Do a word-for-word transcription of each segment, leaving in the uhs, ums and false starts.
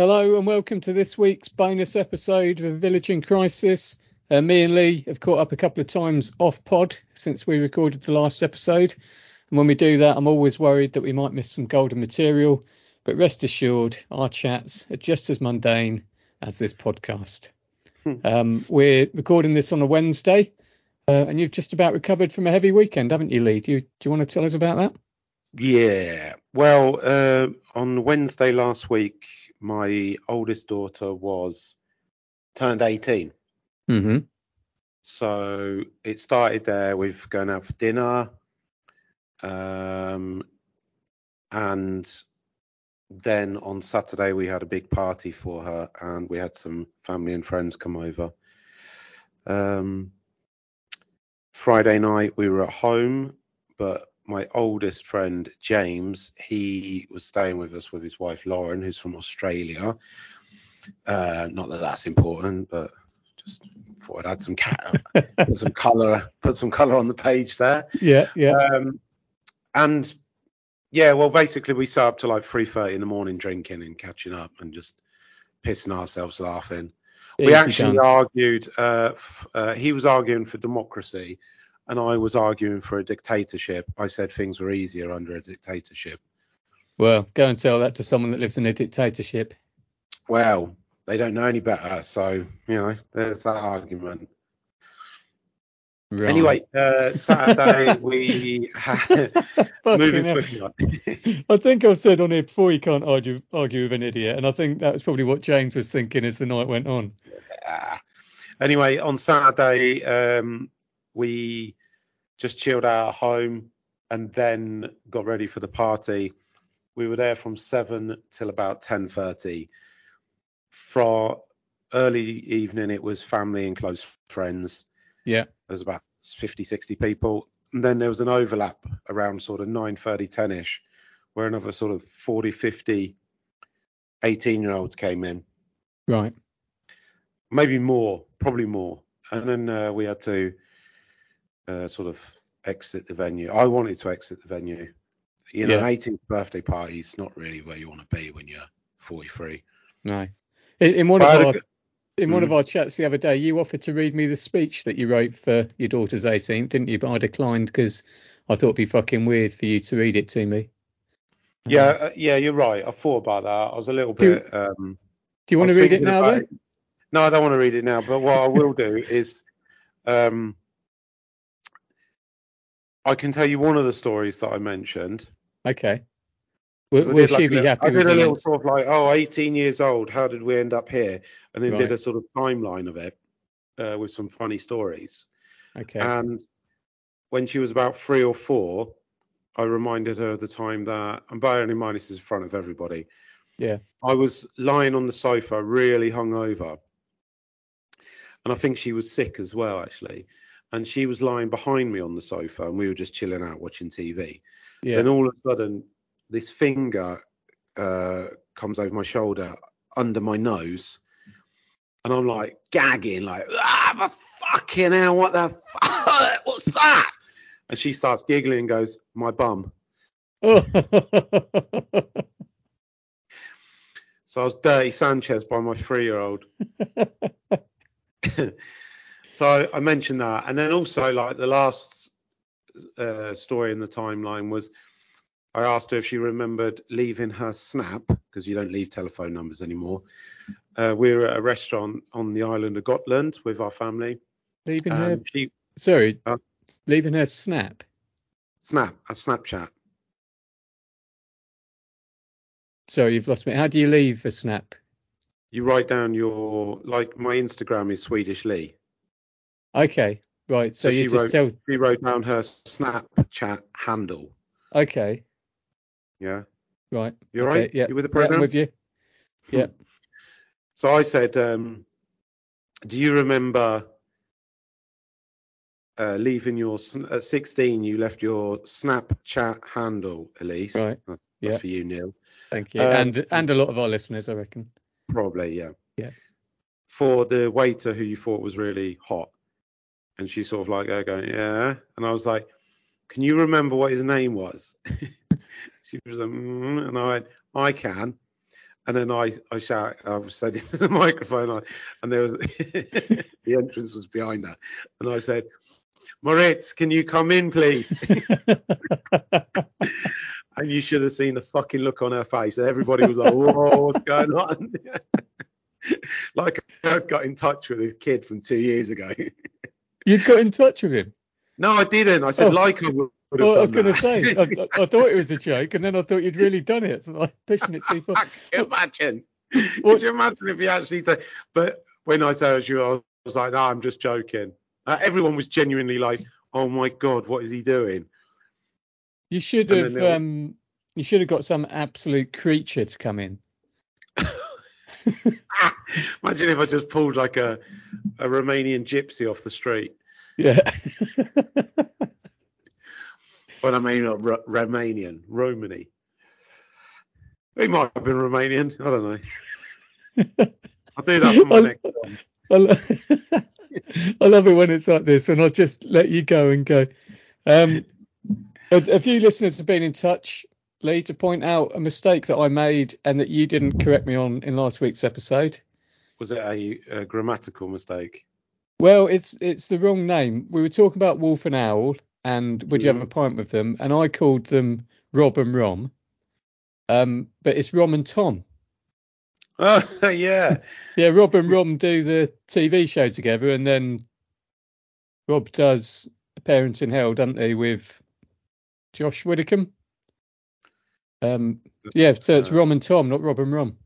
Hello and welcome to this week's bonus episode of A Village in Crisis. Uh, me and Lee have caught up a couple of times off pod since we recorded the last episode. And when we do that, I'm always worried that we might miss some golden material. But rest assured, our chats are just as mundane as this podcast. um, we're recording this on a Wednesday, uh, and you've just about recovered from a heavy weekend, haven't you, Lee? Do you, do you want to tell us about that? Yeah. Well, uh, on Wednesday last week, my oldest daughter was turned eighteen. Mm-hmm. So it started there with going out for dinner, um, and then on Saturday we had a big party for her, and we had some family and friends come over. Um, Friday night we were at home, but my oldest friend James, he was staying with us with his wife Lauren, who's from Australia. Uh, not that that's important, but just thought I'd add some cat, put some colour, put some colour on the page there. Yeah, yeah. Um, and yeah, well, basically we sat up to like three thirty in the morning drinking and catching up and just pissing ourselves laughing. Easy we actually done. argued. Uh, f- uh, he was arguing for democracy, and I was arguing for a dictatorship. I said things were easier under a dictatorship. Well, go and tell that to someone that lives in a dictatorship. Well, they don't know any better, so you know, there's that argument. Right. Anyway, uh, Saturday we had moving swiftly on. I think I said on here before, you can't argue argue with an idiot, and I think that was probably what James was thinking as the night went on. Yeah. Anyway, on Saturday um, we just chilled out at home and then got ready for the party. We were there from seven till about ten thirty. For early evening, it was family and close friends. Yeah. There was about fifty, sixty people. And then there was an overlap around sort of nine thirty, ten-ish, where another sort of forty, fifty, eighteen-year-olds came in. Right. Maybe more, probably more. And then uh, we had to uh, sort of exit the venue. I wanted to exit the venue. You know, yeah. An eighteenth birthday party is not really where you want to be when you're forty-three. No. In, in one but of our... Good- In one mm. of our chats the other day, you offered to read me the speech that you wrote for your daughter's eighteenth, didn't you? But I declined because I thought it'd be fucking weird for you to read it to me. Yeah, uh, yeah, you're right. I thought about that. I was a little do, bit... Um, do you want to read it now, then? It. No, I don't want to read it now. But what I will do is... Um, I can tell you one of the stories that I mentioned. Okay. Will, will she like, be happy? I did a little end? sort of like, oh, eighteen years old, how did we end up here? And then right. did a sort of timeline of it uh, with some funny stories. Okay. And when she was about three or four, I reminded her of the time that, and bearing in mind this is in front of everybody. Yeah. I was lying on the sofa, really hungover. And I think she was sick as well, actually. And she was lying behind me on the sofa, and we were just chilling out watching T V. Yeah. Then all of a sudden, this finger uh, comes over my shoulder, under my nose, and I'm like gagging, like, ah, but fucking hell, what the fuck, what's that? And she starts giggling and goes, my bum. So I was Dirty Sanchez by my three-year-old. So I mentioned that, and then also like the last uh, story in the timeline was, I asked her if she remembered leaving her snap, because you don't leave telephone numbers anymore. Uh, we were at a restaurant on the island of Gotland with our family. Leaving her, she, sorry, uh, leaving her snap? Snap, a Snapchat. Sorry, you've lost me. How do you leave a snap? You write down your, like my Instagram is Swedish Lee. Okay, right. So, so you she just wrote, tell... She wrote down her Snapchat handle. Okay. Yeah. Right. You're okay, right. Yeah. You with the program? Yeah, I'm with you. Yeah. So I said, um, do you remember uh, leaving your at sixteen? You left your Snapchat handle, Elise. Right. That's yeah. for you, Neil. Thank you, um, and and a lot of our listeners, I reckon. Probably, yeah. Yeah. For the waiter who you thought was really hot, and she's sort of like her going, yeah, and I was like, can you remember what his name was? She was like, mm, and I went, I can. And then I, I shout, I said into the microphone, I, and there was the entrance was behind her. And I said, Moritz, can you come in, please? And you should have seen the fucking look on her face. And everybody was like, whoa, what's going on? Like I've got in touch with this kid from two years ago. You'd got in touch with him? No, I didn't. I said, oh. like I would. Well, I was going to say, I, I thought it was a joke, and then I thought you'd really done it, like pushing it too far. I can imagine. What? Could you imagine if you actually say? But when I said you, I was like, no, I'm just joking. Uh, everyone was genuinely like, oh my god, what is he doing? You should and have, were... um, you should have got some absolute creature to come in. Imagine if I just pulled like a a Romanian gypsy off the street. Yeah. Well, I mean, not R- Romanian, Romany. He might have been Romanian. I don't know. I'll do that for my I, next one. I, lo- I love it when it's like this, and I'll just let you go and go. Um, a, a few listeners have been in touch, Lee, to point out a mistake that I made and that you didn't correct me on in last week's episode. Was it a, a grammatical mistake? Well, it's it's the wrong name. We were talking about Wolf and Owl. And would you have a pint with them? And I called them Rob and Rom, um, but it's Rom and Tom. Oh, yeah. Yeah, Rob and Rom do the T V show together, and then Rob does Parents in Hell, doesn't he, with Josh Widdicombe? Um, yeah, so it's Rom and Tom, not Rob and Rom.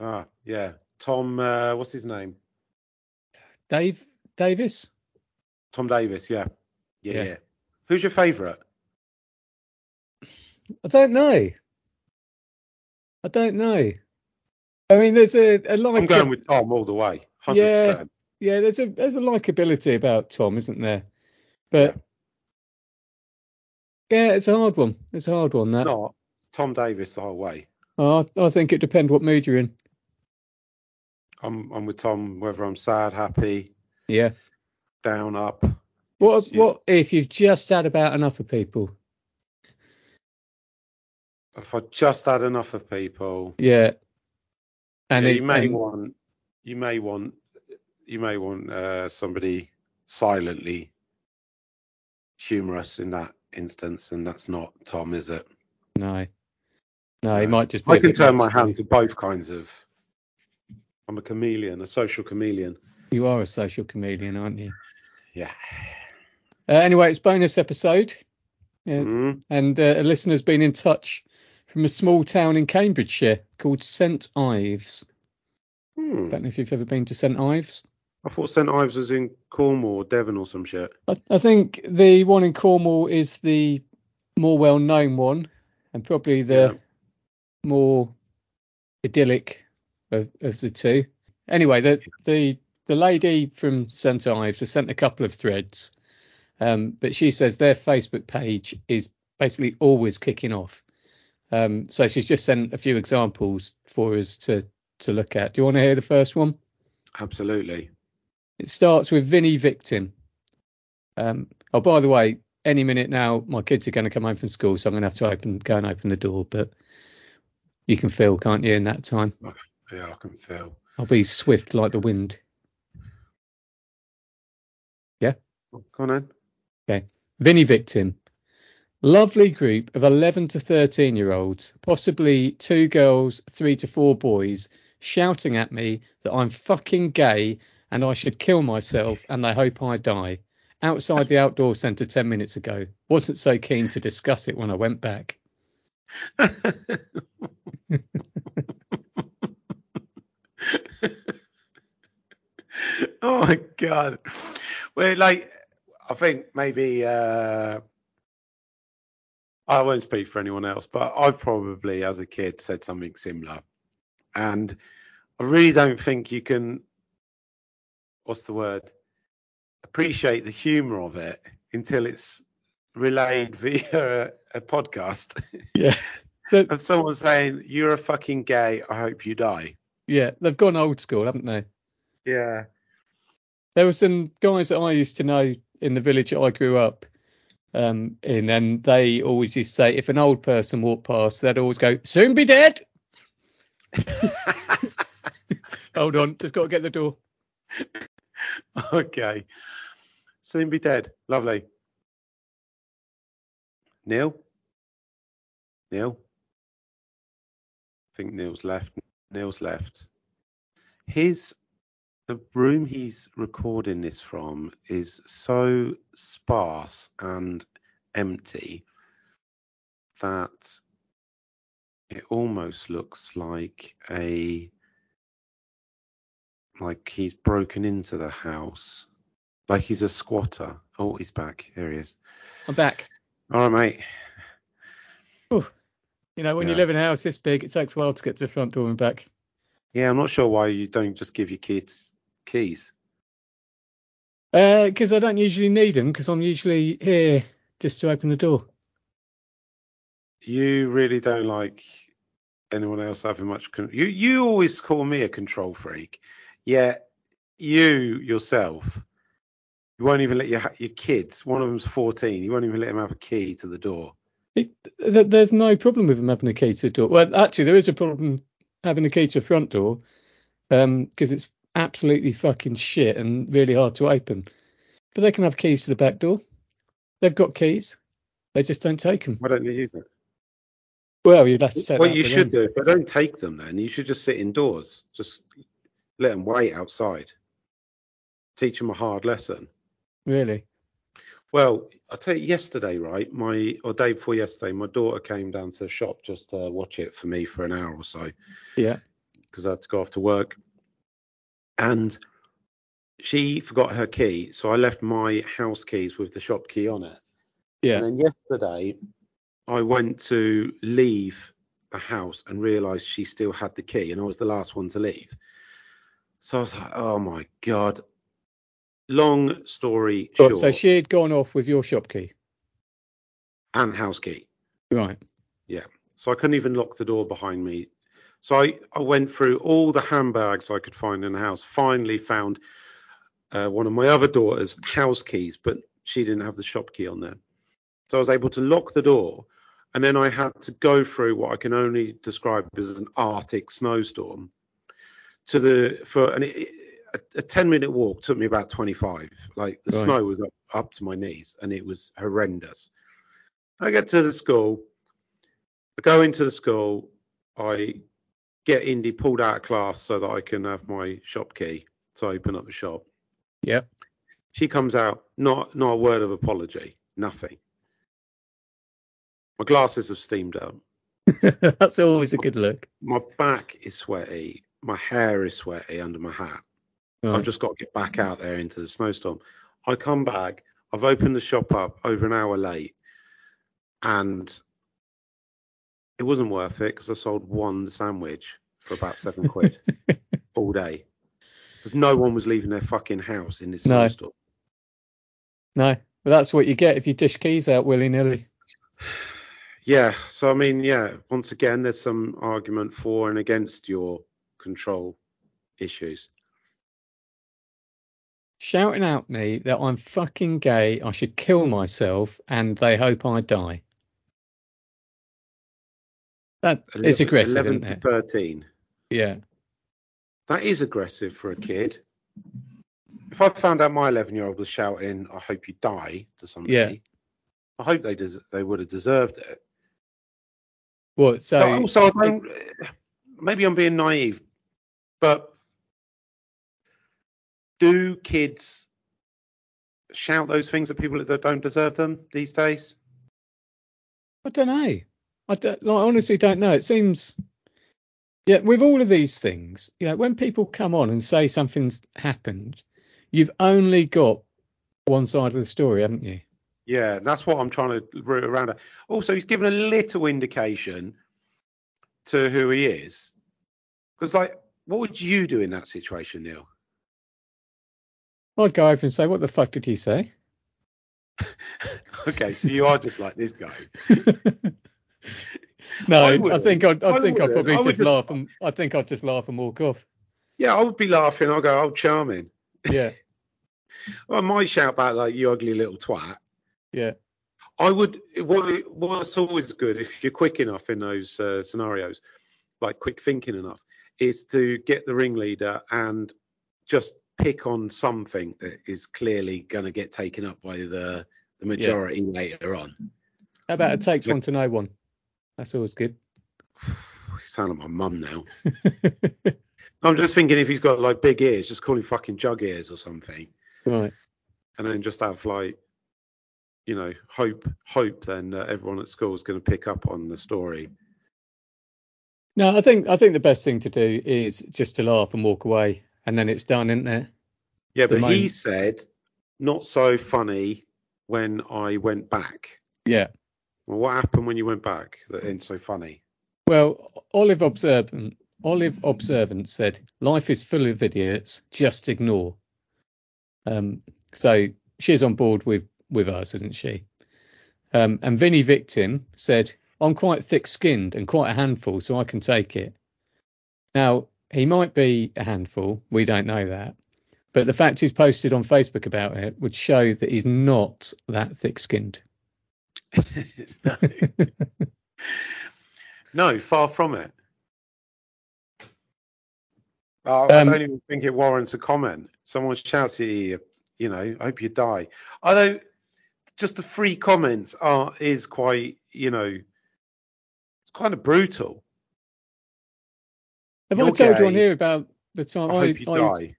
Ah, yeah. Tom, uh, what's his name? Dave Davis? Tom Davis, yeah. Yeah. yeah. Who's your favourite? I don't know. I don't know. I mean, there's a, a like. I'm going with Tom all the way. one hundred percent. Yeah, yeah. There's a there's a likability about Tom, isn't there? But yeah, yeah it's a hard one. It's a hard one. That. No, Tom Davis the whole way. Oh, I, I think it depends what mood you're in. I'm I'm with Tom whether I'm sad, happy. Yeah. Down, up. What yeah. what if you've just had about enough of people? If I just had enough of people. Yeah. And yeah, it, you may and, want you may want you may want uh, somebody silently humorous in that instance, and that's not Tom, is it? No. No, he uh, might just be I can turn my hand to both kinds of I'm a chameleon, a social chameleon. You are a social chameleon, aren't you? Yeah. Uh, anyway, it's bonus episode, yeah. mm. and uh, a listener's been in touch from a small town in Cambridgeshire called Saint Ives. Mm. I don't know if you've ever been to Saint Ives. I thought Saint Ives was in Cornwall, or Devon, or some shit. I, I think the one in Cornwall is the more well-known one, and probably the yeah. more idyllic of, of the two. Anyway, the the the lady from Saint Ives has sent a couple of threads. Um, but she says their Facebook page is basically always kicking off. Um, so she's just sent a few examples for us to, to look at. Do you want to hear the first one? Absolutely. It starts with Vinnie Victim. Um, oh, by the way, any minute now, my kids are going to come home from school, so I'm going to have to open, go and open the door. But you can feel, can't you, in that time? Yeah, I can feel. I'll be swift like the wind. Yeah? Go on then. Okay. Vinnie Victim. Lovely group of eleven to thirteen year olds, possibly two girls, three to four boys, shouting at me that I'm fucking gay and I should kill myself and they hope I die. Outside the outdoor centre ten minutes ago. Wasn't so keen to discuss it when I went back. Oh my God. Well, like, I think maybe uh, I won't speak for anyone else, but I probably, as a kid, said something similar. And I really don't think you can what's the word, appreciate the humour of it until it's relayed via a, a podcast. Yeah. Of someone saying, you're a fucking gay, I hope you die. Yeah, they've gone old school, haven't they? Yeah. There were some guys that I used to know in the village that I grew up um, in, and they always used to say, if an old person walked past, they'd always go, soon be dead. Hold on, just got to get the door. Okay. Soon be dead. Lovely. Neil? Neil? I think Neil's left. Neil's left. His, the room he's recording this from is so sparse and empty that it almost looks like a, like he's broken into the house. Like he's a squatter. Oh, he's back. Here he is. I'm back. All right, mate. Ooh. You know, when yeah. you live in a house this big, it takes a while to get to the front door and back. Yeah, I'm not sure why you don't just give your kids keys. Uh, because I don't usually need them, because I'm usually here just to open the door. You really don't like anyone else having much... Con- you, you always call me a control freak. Yeah, you yourself, you won't even let your, your kids, one of them's fourteen, you won't even let them have a key to the door. It, there's no problem with them having a key to the door. Well, actually, there is a problem having a key to the front door because um, it's absolutely fucking shit and really hard to open. But they can have keys to the back door. They've got keys. They just don't take them. Why don't they use it? Well, you'd have to check. What you should do, if they don't take them, then you should just sit indoors. Just let them wait outside. Teach them a hard lesson. Really? Well, I tell you, yesterday, right, my or day before yesterday, my daughter came down to the shop just to watch it for me for an hour or so. Yeah. Because I had to go off to work. And she forgot her key, so I left my house keys with the shop key on it. Yeah. And then yesterday, I went to leave the house and realised she still had the key, and I was the last one to leave. So I was like, oh, my God. Long story short. Oh, so she had gone off with your shop key and house key, right? Yeah. So I couldn't even lock the door behind me. So I, I went through all the handbags I could find in the house. Finally found uh, one of my other daughter's house keys, but she didn't have the shop key on there. So I was able to lock the door, and then I had to go through what I can only describe as an Arctic snowstorm to the for and. It, A ten minute walk took me about twenty-five. Like the right. Snow was up, up to my knees and it was horrendous. I get to the school, I go into the school, I get Indy pulled out of class so that I can have my shop key to open up the shop. Yeah. She comes out, not not a word of apology, nothing. My glasses have steamed up. That's always a good look. My back is sweaty, my hair is sweaty under my hat. I've just got to get back out there into the snowstorm. I come back. I've opened the shop up over an hour late. And it wasn't worth it because I sold one sandwich for about seven quid all day. Because no one was leaving their fucking house in this no. snowstorm. No. But that's what you get if you dish keys out willy-nilly. Yeah. So, I mean, yeah. Once again, there's some argument for and against your control issues. Shouting at me that I'm fucking gay, I should kill myself, and they hope I die. That eleven, is aggressive, eleven isn't it? thirteen. Yeah. That is aggressive for a kid. If I found out my eleven-year-old was shouting, I hope you die, to somebody, yeah. I hope they des- they would have deserved it. Well, so... But also, I don't, maybe I'm being naive, but... Do kids shout those things at people that don't deserve them these days? I don't know. I, don't, like, I honestly don't know. It seems, yeah, with all of these things, you know, when people come on and say something's happened, you've only got one side of the story, haven't you? Yeah, that's what I'm trying to root around at. Also, he's given a little indication to who he is. Because, like, what would you do in that situation, Neil? I'd go over and say, what the fuck did he say? Okay, so you are just like this guy. No, I, I think I'd, I, I think I'd probably I just, just laugh and I think I'd just laugh and walk off. Yeah, I would be laughing. I'll go, oh, charming. Yeah. Well, I might shout back like, you ugly little twat. Yeah. I would. What, what's always good if you're quick enough in those uh, scenarios, like quick thinking enough, is to get the ringleader and just pick on something that is clearly going to get taken up by the the majority yeah. later on. How about it takes one to know one? That's always good. Sound like my mum now. I'm just thinking if he's got like big ears, just call him fucking jug ears or something. Right. And then just have like, you know, hope, hope then uh, everyone at school is going to pick up on the story. No, I think I think the best thing to do is just to laugh and walk away, and then it's done, isn't it? Yeah, the but moment. He said, not so funny when I went back. Yeah. Well, what happened when you went back that ain't so funny? Well, Olive Observant, Olive Observant said, life is full of idiots, just ignore. Um, so she's on board with, with us, isn't she? Um, and Vinnie Victim said, I'm quite thick-skinned and quite a handful, so I can take it. Now, he might be a handful. We don't know that. But the fact he's posted on Facebook about it would show that he's not that thick-skinned. No. No, far from it. Oh, I um, don't even think it warrants a comment. Someone shouts at you, you know, I hope you die. Although, just the free comments are is quite, you know, it's kind of brutal. Have You're I told gay. you on here about the time I, I hope you I, die? I,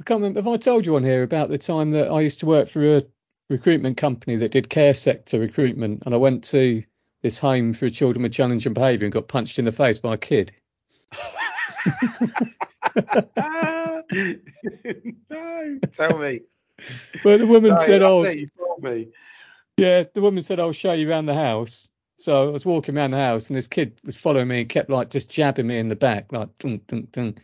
I can't remember. Have I told you on here about the time that I used to work for a recruitment company that did care sector recruitment, and I went to this home for children with challenging behaviour and got punched in the face by a kid? No, tell me. Well, the woman no, said, "Oh, you told me." Yeah, the woman said, "I'll show you around the house." So I was walking around the house, and this kid was following me and kept like just jabbing me in the back, like dun dun dun.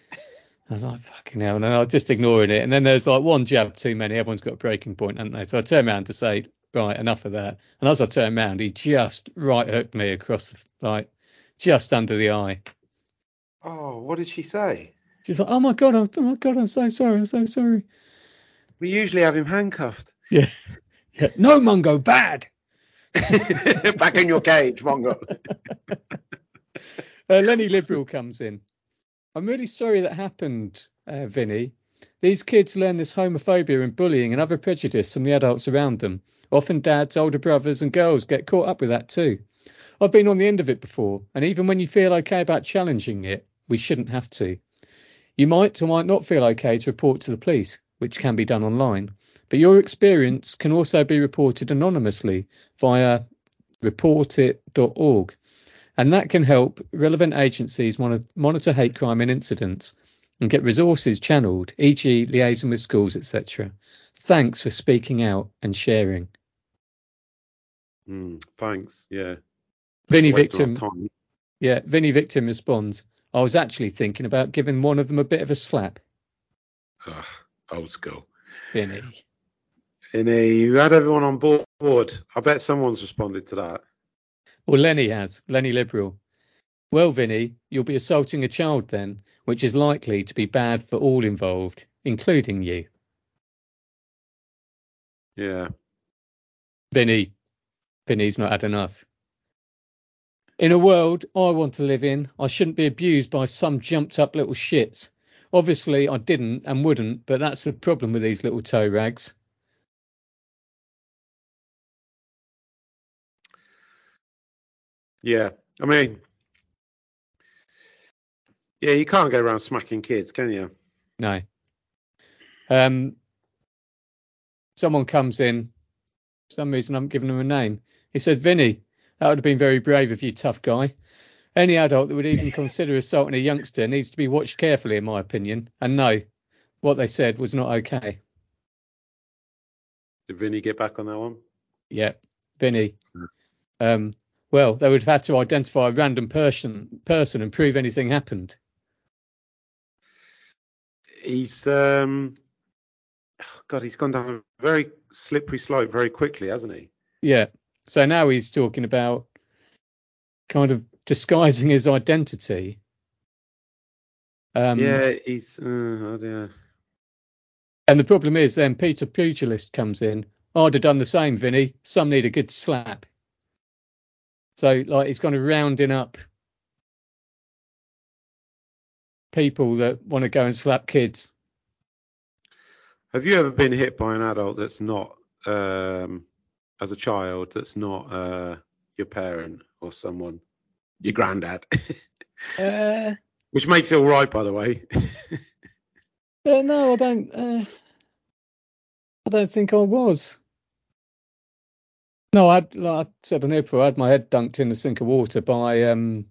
I was like, "Fucking hell!" And I was just ignoring it. And then there's like one jab too many. Everyone's got a breaking point, haven't they? So I turned around to say, "Right, enough of that." And as I turned around, he just right hooked me across, the, like just under the eye. Oh, what did she say? She's like, oh my god, I'm, oh my god, I'm so sorry, I'm so sorry. We usually have him handcuffed. Yeah. yeah. No, Mungo, bad. Back in your cage, Mungo. uh, Lenny Liberal comes in. I'm really sorry that happened, uh, Vinny. These kids learn this homophobia and bullying and other prejudice from the adults around them. Often dads, older brothers and girls get caught up with that too. I've been on the end of it before, and even when you feel okay about challenging it, we shouldn't have to. You might or might not feel okay to report to the police, which can be done online, but your experience can also be reported anonymously via report it dot org, and that can help relevant agencies monitor hate crime and incidents and get resources channeled, for example, liaison with schools, et cetera. Thanks for speaking out and sharing. Mm, thanks, yeah. Vinnie Victim, yeah, Vinnie Victim responds, I was actually thinking about giving one of them a bit of a slap. Ugh, old school. Vinnie. Vinnie, you had everyone on board. I bet someone's responded to that. Well, Lenny has, Lenny Liberal. Well, Vinnie, you'll be assaulting a child then, which is likely to be bad for all involved, including you. Yeah. Vinnie, Vinnie's not had enough. In a world I want to live in, I shouldn't be abused by some jumped-up little shits. Obviously, I didn't and wouldn't, but that's the problem with these little toe rags. Yeah, I mean, yeah, you can't go around smacking kids, can you? No. Um, someone comes in. For some reason, I haven't given them a name. He said, Vinnie, that would have been very brave of you, tough guy. Any adult that would even consider assaulting a youngster needs to be watched carefully, in my opinion. And no, what they said was not okay. Did Vinnie get back on that one? Yeah, Vinnie. Um, well, they would have had to identify a random person, person and prove anything happened. He's um, God, he's gone down a very slippery slope very quickly, hasn't he? Yeah. So now he's talking about kind of disguising his identity. Um, yeah, he's... Uh, yeah. And the problem is then Peter Pugilist comes in. I'd have done the same, Vinny. Some need a good slap. So, like, he's kind of rounding up people that want to go and slap kids. Have you ever been hit by an adult that's not, um, as a child, that's not uh, your parent or someone, your granddad? uh, Which makes it all right, by the way. uh, no, I don't. Uh, I don't think I was. No, I'd, like I said on here before, I had my head dunked in a sink of water by um,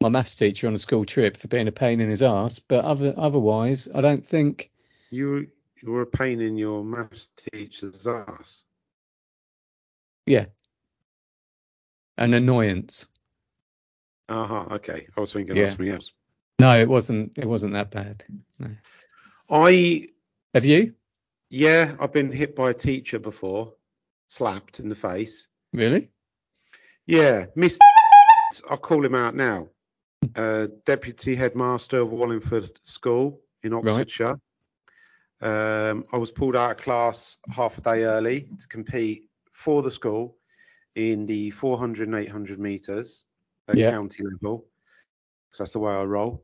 my maths teacher on a school trip for being a pain in his arse. But other, otherwise, I don't think... You, you were a pain in your maths teacher's arse? Yeah. An annoyance. Uh-huh, okay. I was thinking yeah. of something else. No, it wasn't, it wasn't that bad. No. I... Have you? Yeah, I've been hit by a teacher before. Slapped in the face. Really? Yeah, Mister I'll call him out now. Uh, Deputy Headmaster of Wallingford School in Oxfordshire. Right. Um, I was pulled out of class half a day early to compete for the school in the four hundred and eight hundred metres at yeah. county level, because that's the way I roll.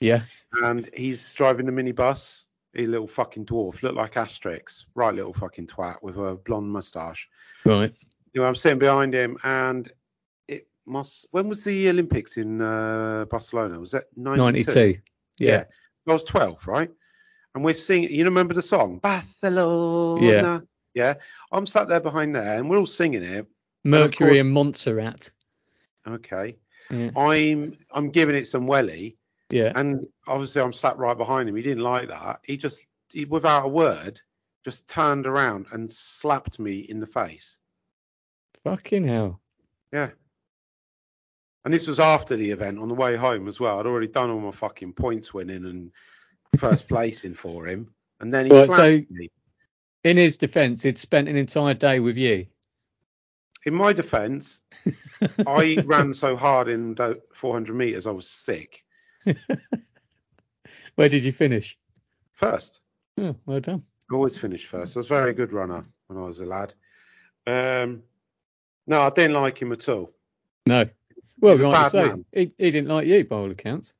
Yeah. And he's driving the minibus. A little fucking dwarf, looked like Asterix, right little fucking twat with a blonde moustache. Right. You know, I'm sitting behind him, and it must. When was the Olympics in uh, Barcelona? Was that ninety-two? ninety-two. Yeah. yeah. I was twelve, right? And we're singing. You remember the song Barcelona? Yeah. Yeah. I'm sat there behind there, and we're all singing it. Mercury and, and Montserrat. Okay. Yeah. I'm I'm giving it some welly. Yeah. And obviously I'm sat right behind him. He didn't like that. He just, he, without a word, just turned around and slapped me in the face. Fucking hell. Yeah. And this was after the event on the way home as well. I'd already done all my fucking points winning and first placing for him. And then he well, slapped so me. In his defence, he'd spent an entire day with you. In my defence, I ran so hard in four hundred metres, I was sick. Where did you finish? First. Oh, well done. I always finished first. I was a very good runner when I was a lad. Um, no, I didn't like him at all. No. Well, right to say, he, he didn't like you by all accounts.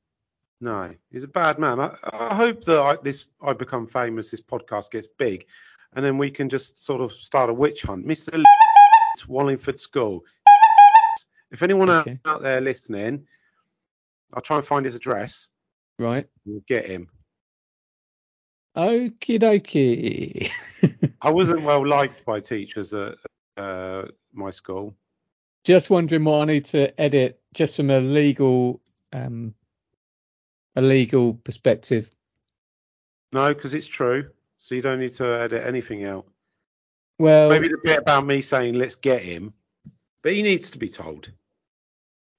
No, he's a bad man. I, I hope that I, this I become famous, this podcast gets big, and then we can just sort of start a witch hunt. Mister Wallingford School. If anyone okay. out there listening... I'll try and find his address. Right. We'll get him. Okie dokie. I wasn't well liked by teachers at uh, my school. Just wondering what I need to edit just from a legal um, a legal perspective. No, because it's true. So you don't need to edit anything out. Well, maybe the bit about me saying, let's get him. But he needs to be told.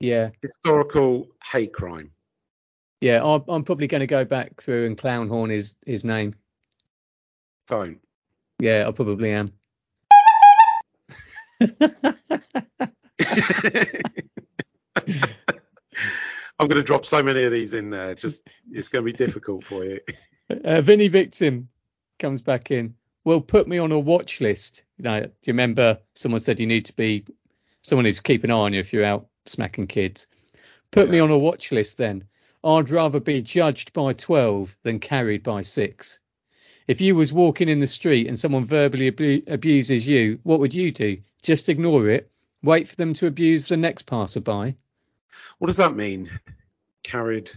Yeah. Historical hate crime. Yeah, I'm, I'm probably going to go back through and clownhorn his, his name. Don't. Yeah, I probably am. I'm going to drop so many of these in there. Just it's going to be difficult for you. Uh, Vinnie Victim comes back in. Well, put me on a watch list. You know, do you remember someone said you need to be someone who's keeping an eye on you if you're out smacking kids? Put yeah. me on a watch list then. I'd rather be judged by twelve than carried by six. If you was walking in the street and someone verbally abu- abuses you, what would you do? Just ignore it, wait for them to abuse the next passerby? What does that mean? Carried?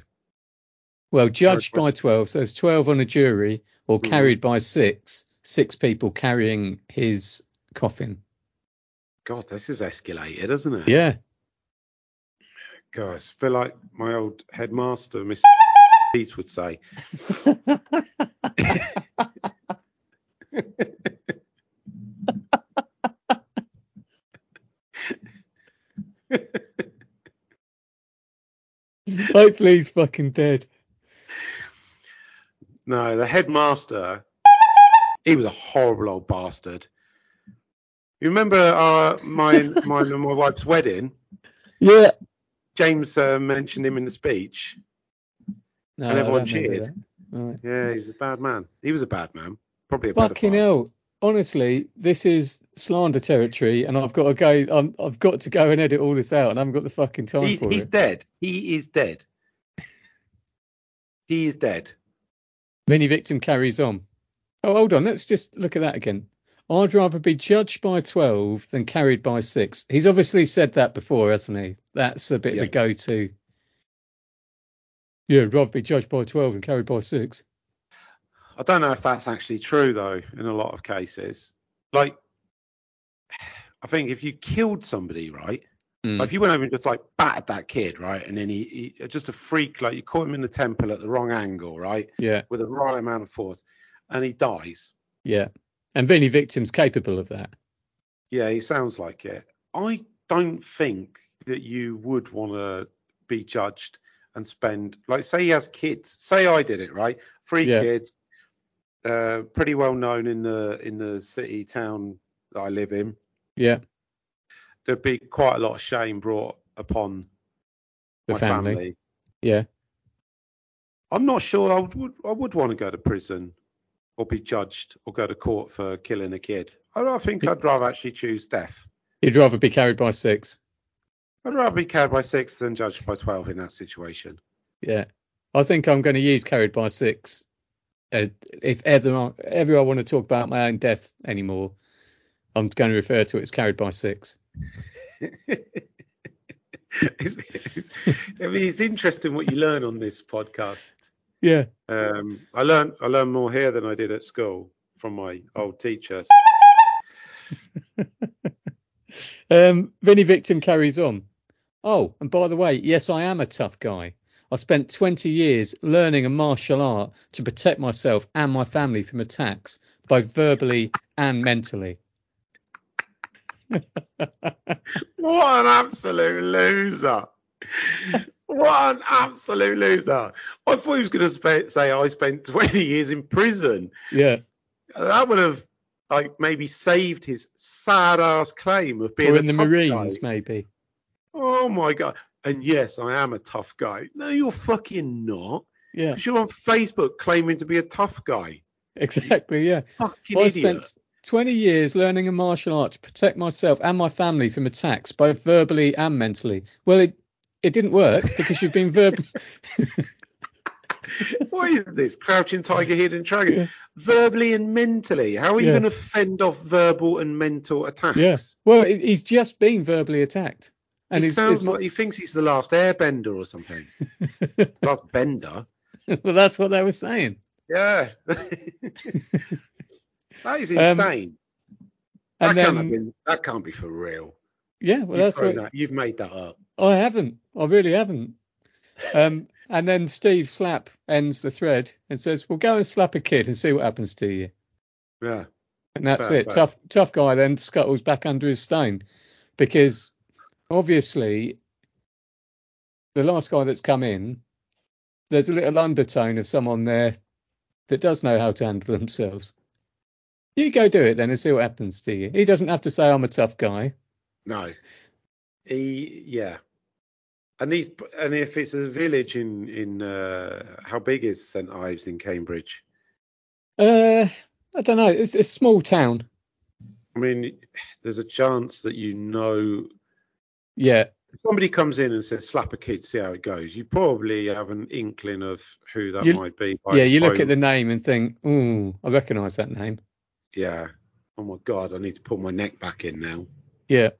Well, judged carried by twelve, so there's twelve on a jury, or mm. carried by six, six people carrying his coffin. God, this has escalated, hasn't it? Yeah. God, I feel like my old headmaster, Mister Leeds, would say. Hopefully he's fucking dead. No, the headmaster He was a horrible old bastard. You remember uh, my my and my wife's wedding? Yeah. James uh, mentioned him in the speech. No, and everyone cheered. Right. Yeah, he's a bad man. He was a bad man. Probably a bad man. Fucking hell. Honestly, this is slander territory, and I've got to go. I'm, I've got to go and edit all this out, and I haven't got the fucking time he's, for he's it. He's dead. He is dead. He is dead. Vinnie Victim carries on. Oh, hold on. Let's just look at that again. I'd rather be judged by twelve than carried by six. He's obviously said that before, hasn't he? That's a bit yeah. of a go-to. Yeah, rather be judged by twelve than carried by six. I don't know if that's actually true, though, in a lot of cases. Like, I think if you killed somebody, right, mm. like if you went over and just, like, battered that kid, right, and then he, he just a freak, like, you caught him in the temple at the wrong angle, right, yeah, with the right amount of force, and he dies. Yeah, and Vinnie Victim's capable of that. Yeah, he sounds like it. I don't think that you would want to be judged and spend, like, say he has kids. Say I did it, right? Three yeah. kids. Uh, pretty well known in the in the city town that I live in. Yeah, there'd be quite a lot of shame brought upon the my family. family. Yeah, I'm not sure I would I would want to go to prison or be judged or go to court for killing a kid. I don't think I'd rather actually choose death. You'd rather be carried by six. I'd rather be carried by six than judged by twelve in that situation. Yeah, I think I'm going to use carried by six. Uh, if ever, ever I want to talk about my own death anymore, I'm going to refer to it as carried by six. it's, it's, I mean, it's interesting what you learn on this podcast. Yeah. Um, I learned I learned more here than I did at school from my old teacher. um, Vinnie Victim carries on. Oh, and by the way, yes, I am a tough guy. I spent twenty years learning a martial art to protect myself and my family from attacks, both verbally and mentally. What an absolute loser. What an absolute loser. I thought he was going to say I spent twenty years in prison. Yeah. That would have like maybe saved his sad ass claim of being or in a the Marines, guy. Maybe. Oh, my God. And yes, I am a tough guy. No, you're fucking not. Yeah. Because you're on Facebook claiming to be a tough guy. Exactly, yeah. Fucking well, idiot. I spent twenty years learning a martial art to protect myself and my family from attacks, both verbally and mentally. Well, it, it didn't work because you've been verbally... What is this? Crouching tiger, hidden dragon. Yeah. Verbally and mentally. How are you yeah. going to fend off verbal and mental attacks? Yeah. Well, it, he's just been verbally attacked. And he his, sounds his, like he thinks he's the last airbender or something. Last bender. Well, that's what they were saying. Yeah. That is insane. Um, that, then, can't have been, that can't be for real. Yeah, well, you've that's what... That, you've made that up. I haven't. I really haven't. Um, and then Steve Slap ends the thread and says, well, go and slap a kid and see what happens to you. Yeah. And that's fair, it. Fair. Tough, tough guy then scuttles back under his stone because... Obviously, the last guy that's come in, there's a little undertone of someone there that does know how to handle themselves. You go do it then and see what happens to you. He doesn't have to say, I'm a tough guy. No. He, yeah. And he's, and if it's a village in, in uh, how big is Saint Ives in Cambridge? Uh, I don't know. It's, it's a small town. I mean, there's a chance that you know... Yeah. If somebody comes in and says, slap a kid, see how it goes, you probably have an inkling of who that you, might be. Yeah, you look at the name and think, ooh, I recognise that name. Yeah. Oh, my God, I need to pull my neck back in now. Yeah.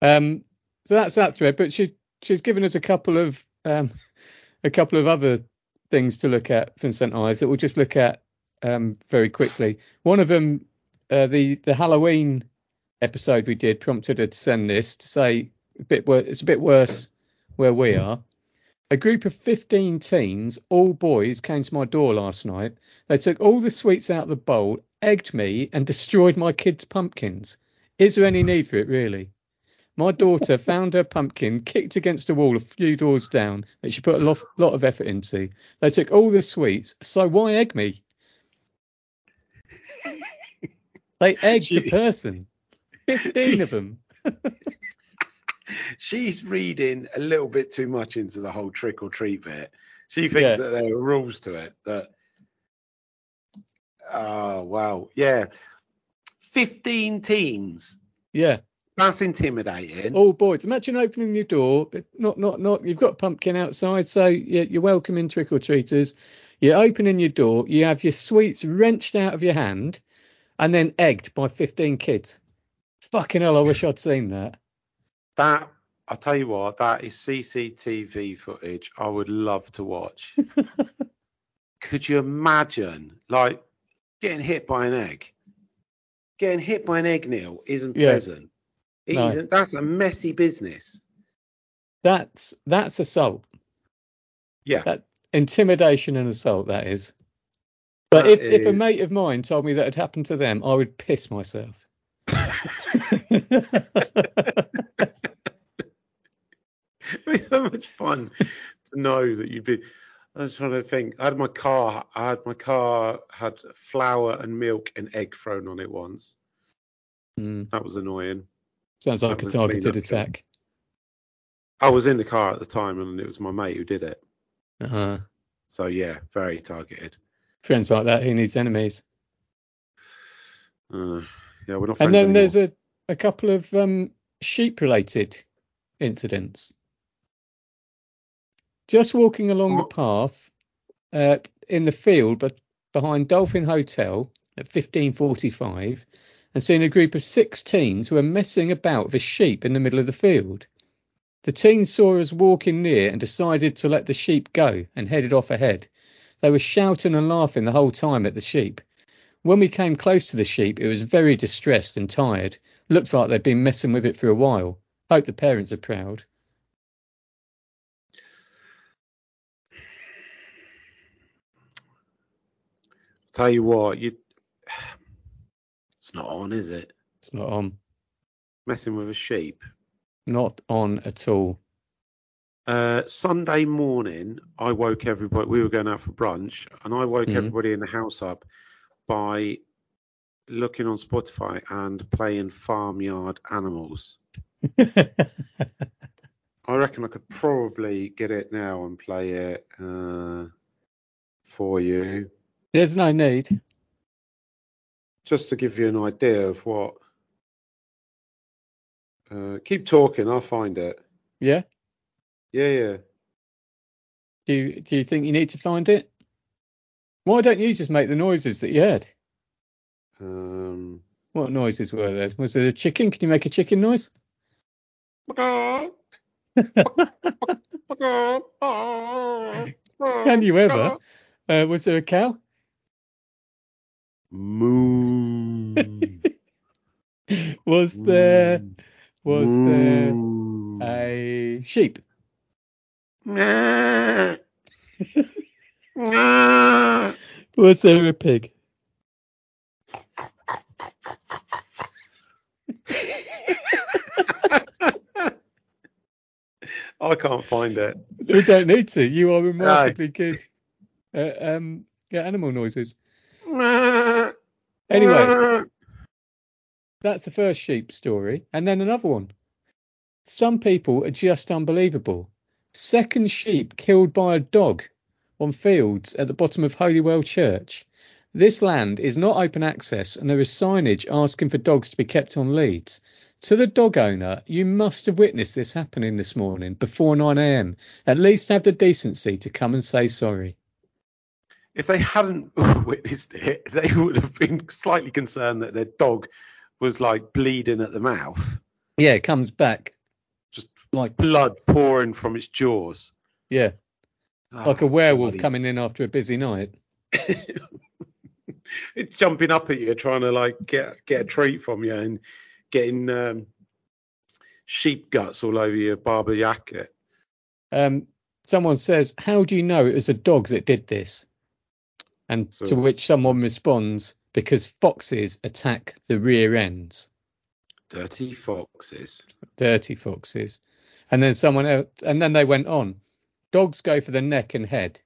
Um. So that's that thread, but she she's given us a couple of um a couple of other things to look at from Saint Ives that we'll just look at um very quickly. One of them, uh, the, the Halloween... episode we did prompted her to send this to say a bit wor- it's a bit worse where we are. A group of fifteen teens, all boys, came to my door last night. They took all the sweets out of the bowl, egged me and destroyed my kids' pumpkins. Is there any need for it, really? My daughter found her pumpkin kicked against a wall a few doors down that she put a lot, lot of effort into. They took all the sweets, so why egg me? They egged she, a person. fifteen of them. She's reading a little bit too much into the whole trick or treat bit. She thinks yeah. that there are rules to it. But oh, wow. Yeah. fifteen teens. Yeah. That's intimidating. All boys. Imagine opening your door. Not, not, not. You've got a pumpkin outside, so you're welcoming trick or treaters. You're opening your door. You have your sweets wrenched out of your hand and then egged by fifteen kids. Fucking hell, I wish I'd seen that. That, I'll tell you what, that is C C T V footage I would love to watch. Could you imagine, like, getting hit by an egg? Getting hit by an egg, Neil, isn't yeah. pleasant. It no. isn't, that's a messy business. That's that's assault. Yeah. That, intimidation and assault, that is. But that if, is... if a mate of mine told me that had happened to them, I would piss myself. It's so much fun to know that you'd be. I was trying to think. I had my car. I had my car had flour and milk and egg thrown on it once. Mm. That was annoying. Sounds like a targeted attack. I was in the car at the time, and it was my mate who did it. Uh huh. So yeah, very targeted. Friends like that. He needs enemies. Uh, yeah, we're not friends anymore. And then there's a, a couple of um, sheep-related incidents. Just walking along the path uh, in the field but behind Dolphin Hotel at fifteen forty-five and seeing a group of six teens who were messing about with a sheep in the middle of the field. The teens saw us walking near and decided to let the sheep go and headed off ahead. They were shouting and laughing the whole time at the sheep. When we came close to the sheep, it was very distressed and tired. Looks like they'd been messing with it for a while. Hope the parents are proud. Tell you what, you it's not on, is it? It's not on. Messing with a sheep. Not on at all. Uh, Sunday morning, I woke everybody. We were going out for brunch, and I woke mm-hmm. everybody in the house up by looking on Spotify and playing Farmyard Animals. I reckon I could probably get it now and play it uh, for you. There's no need. Just to give you an idea of what. Uh, keep talking, I'll find it. Yeah? Yeah, yeah. Do you, do you think you need to find it? Why don't you just make the noises that you heard? Um. What noises were there? Was there a chicken? Can you make a chicken noise? Can you ever? Uh, was there a cow? Moo. Was there was Moo. there a sheep? Was there a pig? I can't find it. We don't need to. You are remarkably no. good at uh, um, yeah, animal noises. Anyway, that's the first sheep story. And then another one. Some people are just unbelievable. Second sheep killed by a dog on fields at the bottom of Holywell Church. This land is not open access and there is signage asking for dogs to be kept on leads. To the dog owner, you must have witnessed this happening this morning before nine a.m. At least have the decency to come and say sorry. If they hadn't witnessed it, they would have been slightly concerned that their dog was like bleeding at the mouth. Yeah, it comes back. Just like blood pouring from its jaws. Yeah. Oh, like a werewolf bloody... coming in after a busy night. It's jumping up at you, trying to like get get a treat from you and getting um, sheep guts all over your barber jacket. Um, someone says, how do you know it was a dog that did this? And so, to which someone responds, because foxes attack the rear ends. Dirty foxes. Dirty foxes. And then someone else, and then they went on. Dogs go for the neck and head.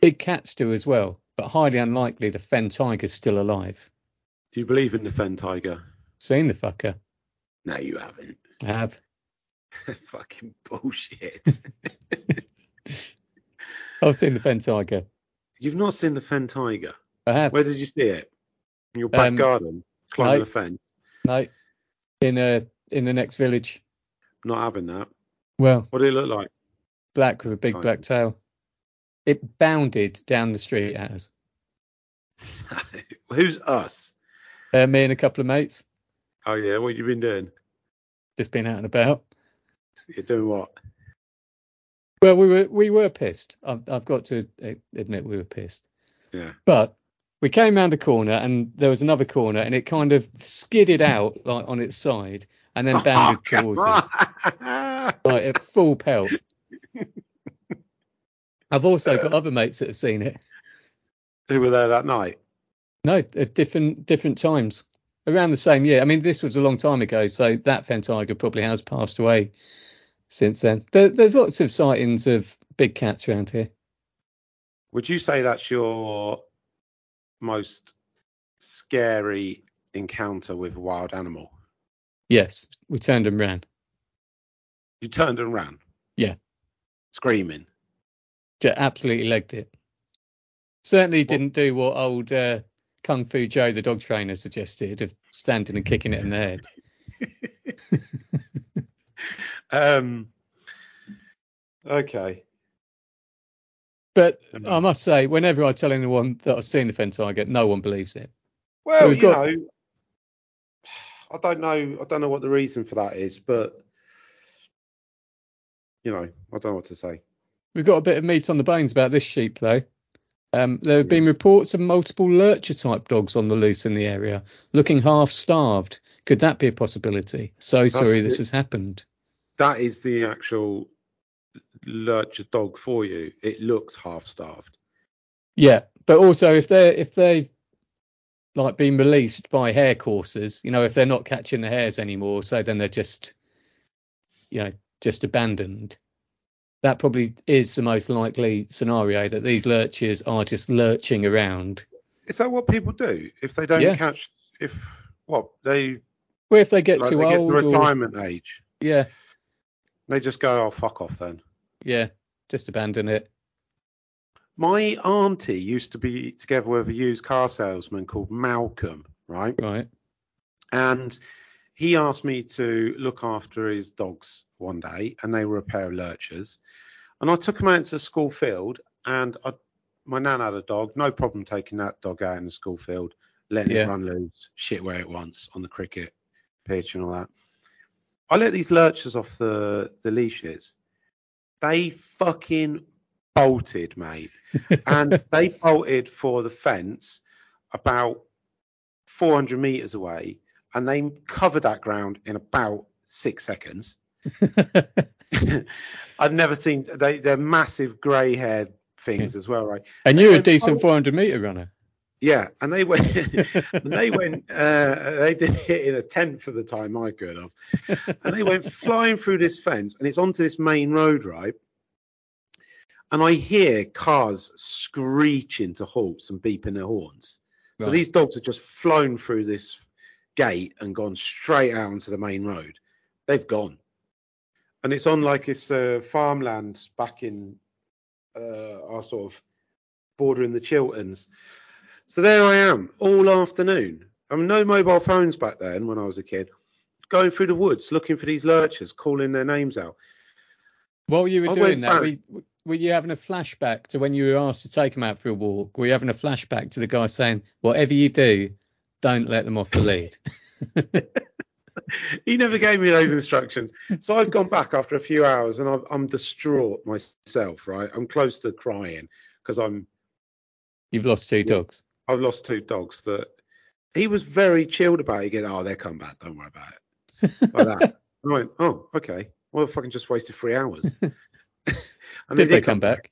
Big cats do as well, but highly unlikely the Fen Tiger's still alive. Do you believe in the Fen Tiger? Seen the fucker. No, you haven't. I have. Fucking bullshit. I've seen the Fen Tiger. You've not seen the Fen Tiger? I have. Where did you see it? In your back um, garden? Climbing no, a fence? No. In a, in the next village. Not having that. Well. What did it look like? Black with a big Tiger. Black tail. It bounded down the street at us. Who's us? Uh, me and a couple of mates. Oh, yeah. What have you been doing? Just been out and about. You're doing what? Well, we were we were pissed. I've, I've got to admit we were pissed. Yeah. But we came round a corner and there was another corner and it kind of skidded out like on its side and then bounded oh, towards us. Like at full pelt. I've also got other mates that have seen it. Who were there that night? No, at different different times. Around the same year. I mean, this was a long time ago, so that Fen Tiger probably has passed away since then. There, there's lots of sightings of big cats around here. Would you say that's your most scary encounter with a wild animal? Yes, we turned and ran. You turned and ran? Yeah. Screaming? Just absolutely legged it. Certainly what? Didn't do what old... Uh, Kung Fu Joe, the dog trainer, suggested of standing and kicking it in the head. um, okay. But um, I must say, whenever I tell anyone that I've seen the Fen Tiger, no one believes it. Well, you got... know, I don't know. I don't know what the reason for that is, but you know, I don't know what to say. We've got a bit of meat on the bones about this sheep, though. Um, there have been reports of multiple lurcher-type dogs on the loose in the area, looking half-starved. Could that be a possibility? So That's sorry, this it, has happened. That is the actual lurcher dog for you. It looks half-starved. Yeah, but also if they're if they've like been released by hare coursers, you know, if they're not catching the hares anymore, so then they're just, you know, just abandoned. That probably is the most likely scenario, that these lurchers are just lurching around. Is that what people do if they don't yeah. catch? If what they? Well, if they get like, too they old, get the retirement or, age. Yeah. They just go, oh fuck off then. Yeah, just abandon it. My auntie used to be together with a used car salesman called Malcolm, right? Right. And he asked me to look after his dogs one day, and they were a pair of lurchers, and I took them out into the school field, and I, my nan had a dog, no problem taking that dog out in the school field, letting yeah. it run loose, shit where it wants, on the cricket pitch and all that. I let these lurchers off the, the leashes. They fucking bolted, mate. And they bolted for the fence about four hundred metres away, and they covered that ground in about six seconds. I've never seen they, they're massive grey haired things yeah. as well, right? And you're a decent four hundred metre runner. Yeah, and they went and they went uh, they did it in a tenth of the time I could have, and they went flying through this fence, and it's onto this main road, right? And I hear cars screeching to halts and beeping their horns. So right. these dogs have just flown through this gate and gone straight out onto the main road. They've gone. And it's on like this uh, farmland back in uh, our sort of border in the Chilterns. So there I am all afternoon. I mean, no mobile phones back then when I was a kid. Going through the woods, looking for these lurchers, calling their names out. While you were I doing that, were, were you having a flashback to when you were asked to take them out for a walk? Were you having a flashback to the guy saying, whatever you do, don't let them off the lead? He never gave me those instructions. So I've gone back after a few hours and I've, I'm distraught myself, right? I'm close to crying because I'm... You've lost two dogs. I've lost two dogs that... He was very chilled about it. He goes, oh, they'll come back. Don't worry about it. Like that. And I went, oh, okay. Well, I fucking just wasted three hours. And did they, they come, come back? back?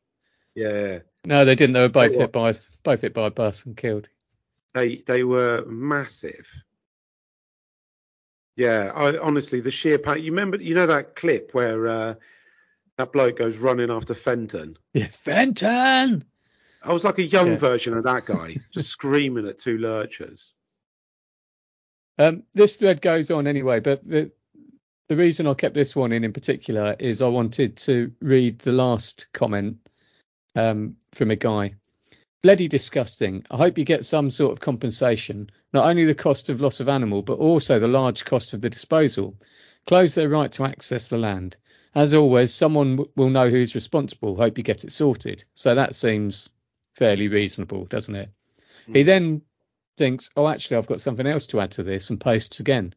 Yeah. No, they didn't. They were both, hit by, both hit by a bus and killed. They They were massive. Yeah, I honestly, the sheer pain. You remember, you know that clip where uh, that bloke goes running after Fenton? Yeah, Fenton! I was like a young yeah. version of that guy, just screaming at two lurchers. Um, this thread goes on anyway, but the, the reason I kept this one in in particular is I wanted to read the last comment um, from a guy. Bloody disgusting. I hope you get some sort of compensation, not only the cost of loss of animal, but also the large cost of the disposal. Close their right to access the land. As always, someone w- will know who's responsible. Hope you get it sorted. So that seems fairly reasonable, doesn't it? Mm. He then thinks, oh, actually, I've got something else to add to this, and posts again.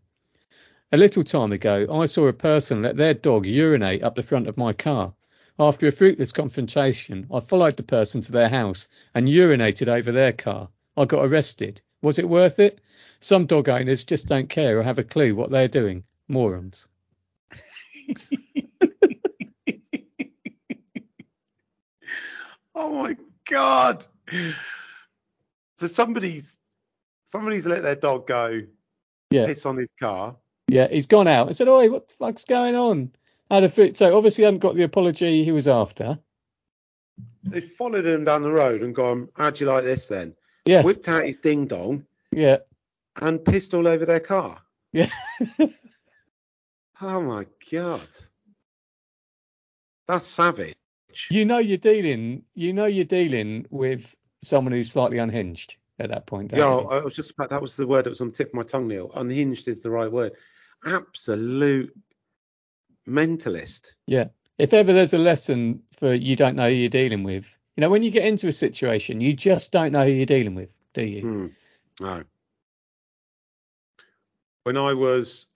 A little time ago, I saw a person let their dog urinate up the front of my car. After a fruitless confrontation, I followed the person to their house and urinated over their car. I got arrested. Was it worth it? Some dog owners just don't care or have a clue what they're doing. Morons. Oh, my God. So somebody's somebody's let their dog go, yeah, piss on his car. Yeah, he's gone out and said, oi, what the fuck's going on? Had a fit, so obviously hadn't got the apology he was after. They followed him down the road and gone, how'd you like this then? Yeah. Whipped out his ding dong. Yeah. And pissed all over their car. Yeah. Oh my God. That's savage. You know you're dealing you know you're dealing with someone who's slightly unhinged at that point. Yeah, you? I was just about, that was the word that was on the tip of my tongue, Neil. Unhinged is the right word. Absolute mentalist. Yeah. If ever there's a lesson for you don't know who you're dealing with, you know, when you get into a situation, you just don't know who you're dealing with, do you? Mm, no. When I was,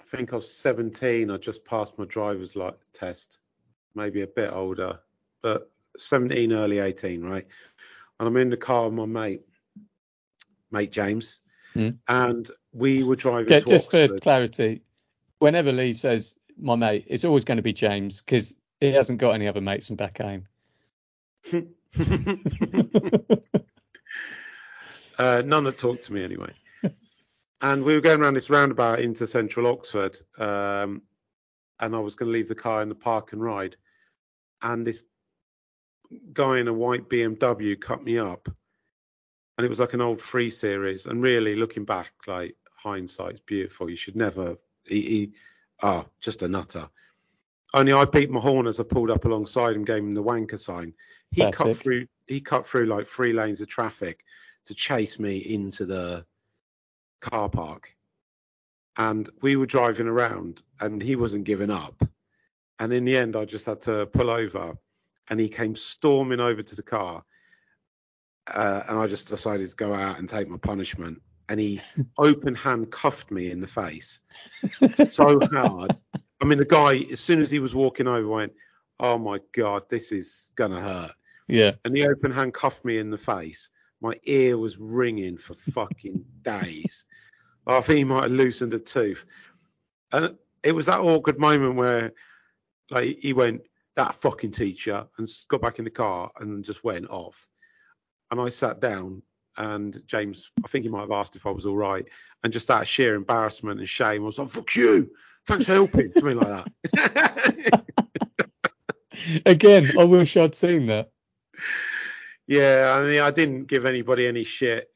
I think I was seventeen, I just passed my driver's license test, maybe a bit older, but seventeen, early eighteen, right? And I'm in the car with my mate, mate James, mm. and we were driving yeah, to just Oxford. For clarity, whenever Lee says my mate, it's always going to be James because he hasn't got any other mates from back home. uh, none that talk to me anyway. And we were going around this roundabout into central Oxford, um, and I was going to leave the car in the park and ride. And this guy in a white B M W cut me up, and it was like an old three series. And really, looking back, like hindsight's beautiful. You should never. He, he oh, just a nutter. Only I beat my horn as I pulled up alongside him, gave him the wanker sign. He Classic. cut through he cut through like three lanes of traffic to chase me into the car park. And we were driving around and he wasn't giving up. And in the end I just had to pull over and he came storming over to the car. Uh, and I just decided to go out and take my punishment. And he open hand cuffed me in the face so hard. I mean, the guy, as soon as he was walking over, went, oh, my God, this is going to hurt. Yeah. And he open hand cuffed me in the face. My ear was ringing for fucking days. I think he might have loosened a tooth. And it was that awkward moment where, like, he went, that fucking teacher, and got back in the car and just went off. And I sat down. And James, I think he might have asked if I was all right. And just out of sheer embarrassment and shame, I was like, fuck you. Thanks for helping. Something like that. Again, I wish I'd seen that. Yeah, I mean, I didn't give anybody any shit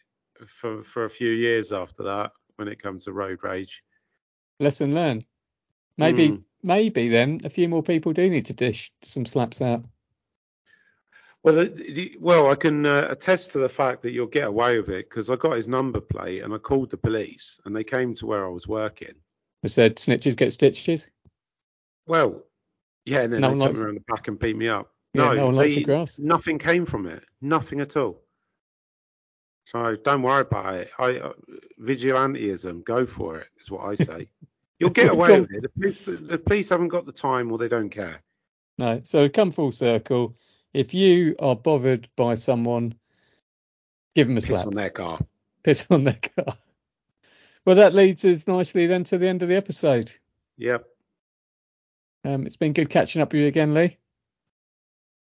for, for a few years after that when it comes to road rage. Lesson learned. Maybe, mm. maybe then a few more people do need to dish some slaps out. Well, well, I can uh, attest to the fact that you'll get away with it because I got his number plate and I called the police and they came to where I was working. They said snitches get stitches. Well, yeah, and then no they took likes... me around the back and beat me up. Yeah, no, no they, grass. Nothing came from it, nothing at all. So don't worry about it. I uh, vigilantism, go for it, is what I say. You'll get away with it. The police, the police haven't got the time or they don't care. No, so come full circle. If you are bothered by someone, give them a slap. Piss on their car. Piss on their car. Well, that leads us nicely then to the end of the episode. Yep. Um, it's been good catching up with you again, Lee.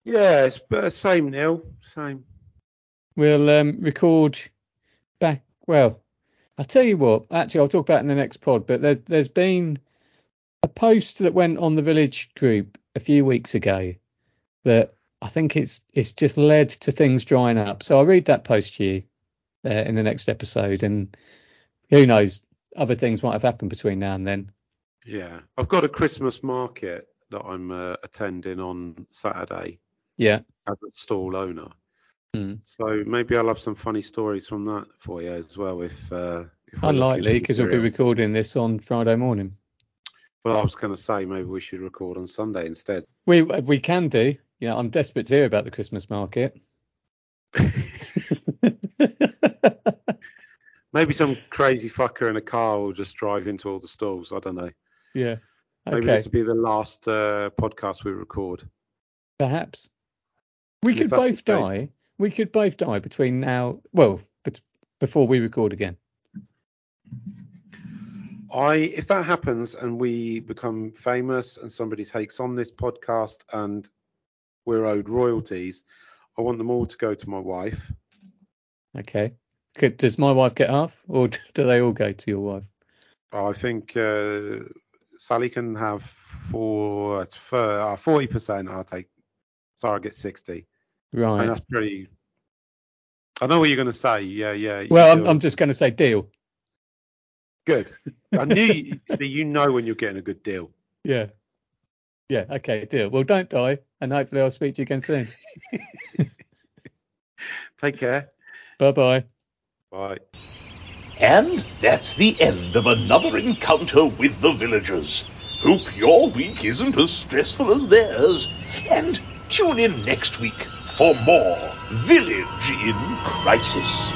Yeah, it's uh, same, Neil. Same. We'll um, record back. Well, I'll tell you what. Actually, I'll talk about it in the next pod. But there's, there's been a post that went on the Village group a few weeks ago that I think it's it's just led to things drying up. So I'll read that post to you uh, in the next episode. And who knows, other things might have happened between now and then. Yeah, I've got a Christmas market that I'm uh, attending on Saturday. Yeah, as a stall owner. Mm. So maybe I'll have some funny stories from that for you as well. If uh, if unlikely, because we'll be recording this on Friday morning. Well, I was going to say maybe we should record on Sunday instead. We we can do. Yeah, I'm desperate to hear about the Christmas market. Maybe some crazy fucker in a car will just drive into all the stalls. I don't know. Yeah. Okay. Maybe this will be the last uh, podcast we record. Perhaps. We and could both die. Day. We could both die between now. Well, but before we record again. I, if that happens and we become famous and somebody takes on this podcast and we're owed royalties, I want them all to go to my wife. Okay. Could, does my wife get half, or do they all go to your wife? I think uh, Sally can have four, uh, forty percent. I'll take. Sarah gets sixty. Right. And that's pretty. I know what you're going to say. Yeah, yeah. Well, I'm, I'm just going to say deal. Good. I knew you, see, you know when you're getting a good deal. Yeah. Yeah. Okay. Deal. Well, don't die, and hopefully I'll speak to you again soon. Take care. Bye bye. Bye. And that's the end of another encounter with the villagers. Hope your week isn't as stressful as theirs. And tune in next week for more Village in Crisis.